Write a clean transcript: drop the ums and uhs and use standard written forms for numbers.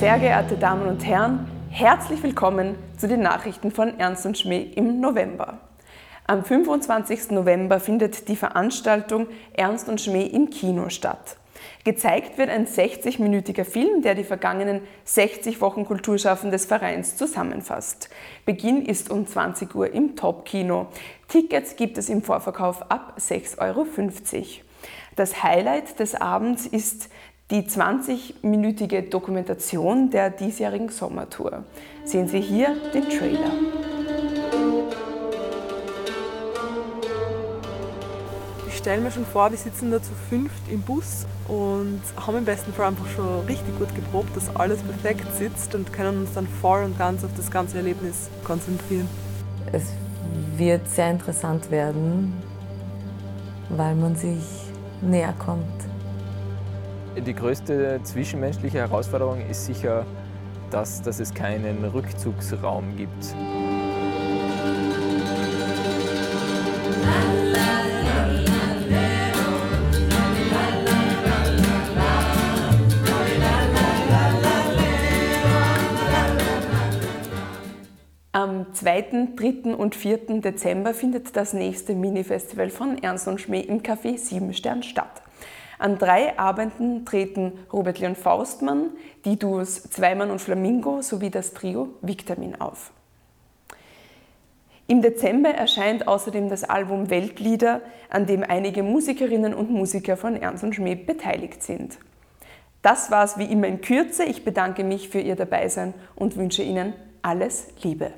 Sehr geehrte Damen und Herren, herzlich willkommen zu den Nachrichten von Ernst und Schmäh im November. Am 25. November findet die Veranstaltung Ernst und Schmäh im Kino statt. Gezeigt wird ein 60-minütiger Film, der die vergangenen 60 Wochen Kulturschaffen des Vereins zusammenfasst. Beginn ist um 20 Uhr im Top-Kino. Tickets gibt es im Vorverkauf ab 6,50 €. Das Highlight des Abends ist die 20-minütige Dokumentation der diesjährigen Sommertour. Sehen Sie hier den Trailer. Ich stelle mir schon vor, wir sitzen da zu fünft im Bus und haben im besten Fall einfach schon richtig gut geprobt, dass alles perfekt sitzt und können uns dann voll und ganz auf das ganze Erlebnis konzentrieren. Es wird sehr interessant werden, weil man sich näher kommt. Die größte zwischenmenschliche Herausforderung ist sicher, dass es keinen Rückzugsraum gibt. Am 2., 3. und 4. Dezember findet das nächste Mini-Festival von Ernst und Schmäh im Café Siebenstern statt. An 3 Abenden treten Robert Leon Faustmann, die Duos Zweimann und Flamingo sowie das Trio Vitamin auf. Im Dezember erscheint außerdem das Album Weltlieder, an dem einige Musikerinnen und Musiker von Ernst und Schmäh beteiligt sind. Das war's wie immer in Kürze. Ich bedanke mich für Ihr Dabeisein und wünsche Ihnen alles Liebe.